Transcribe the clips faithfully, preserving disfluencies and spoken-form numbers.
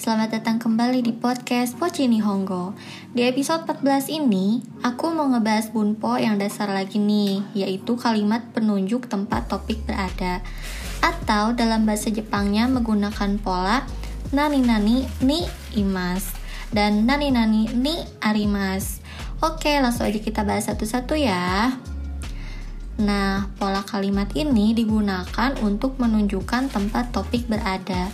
Selamat datang kembali di podcast Pocini Honggo. Di episode empat belas ini, aku mau ngebahas bunpo yang dasar lagi nih, yaitu kalimat penunjuk tempat topik berada. Atau dalam bahasa Jepangnya menggunakan pola nani-nani ni imasu dan nani-nani ni arimasu. Oke, langsung aja kita bahas satu-satu ya. Nah, pola kalimat ini digunakan untuk menunjukkan tempat topik berada,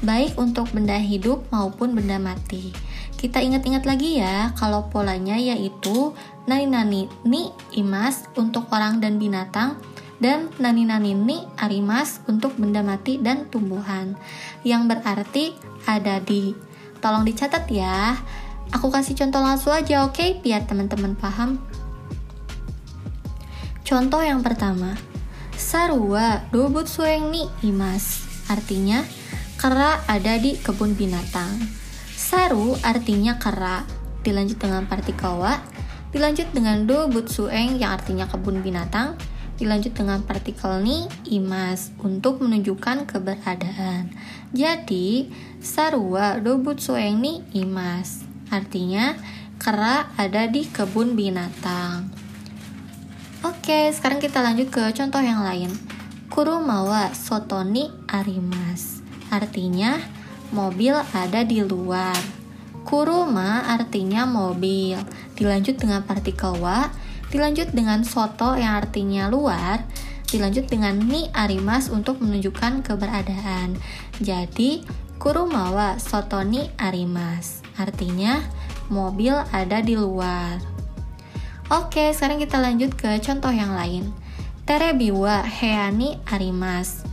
baik untuk benda hidup maupun benda mati. Kita ingat-ingat lagi ya, kalau polanya yaitu nani-nani ni imasu untuk orang dan binatang, dan nani-nani ni arimasu untuk benda mati dan tumbuhan, yang berarti ada di. Tolong dicatat ya. Aku kasih contoh langsung aja, oke? Okay? Biar teman-teman paham. Contoh yang pertama, saru wa dobutsu en ni imasu, artinya kera ada di kebun binatang. Saru artinya kera, dilanjut dengan partikel wa, dilanjut dengan dobutsu en yang artinya kebun binatang, dilanjut dengan partikel ni imasu untuk menunjukkan keberadaan. Jadi, saru wa dobutsu en ni imasu, artinya kera ada di kebun binatang. Oke, sekarang kita lanjut ke contoh yang lain. Kuruma wa soto ni arimasu, artinya mobil ada di luar. Kuruma artinya mobil, dilanjut dengan partikel wa, dilanjut dengan soto yang artinya luar, dilanjut dengan ni arimasu untuk menunjukkan keberadaan. Jadi, kuruma wa soto ni arimasu, artinya mobil ada di luar. Oke, sekarang kita lanjut ke contoh yang lain. Terebi wa hea ni arimasu,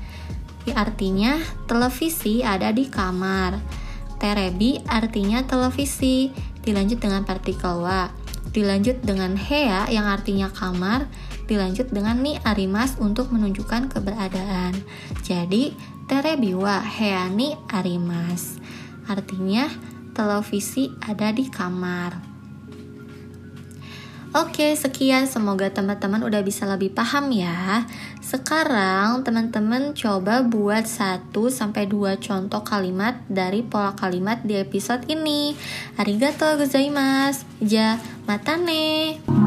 artinya televisi ada di kamar. Terebi artinya televisi, dilanjut dengan partikel wa, dilanjut dengan hea yang artinya kamar, dilanjut dengan ni arimasu untuk menunjukkan keberadaan. Jadi, terebi wa hea ni arimasu, artinya televisi ada di kamar. Oke, sekian. Semoga teman-teman udah bisa lebih paham ya. Sekarang teman-teman coba buat satu sampai dua contoh kalimat dari pola kalimat di episode ini. Arigatou gozaimasu. Ja, matane.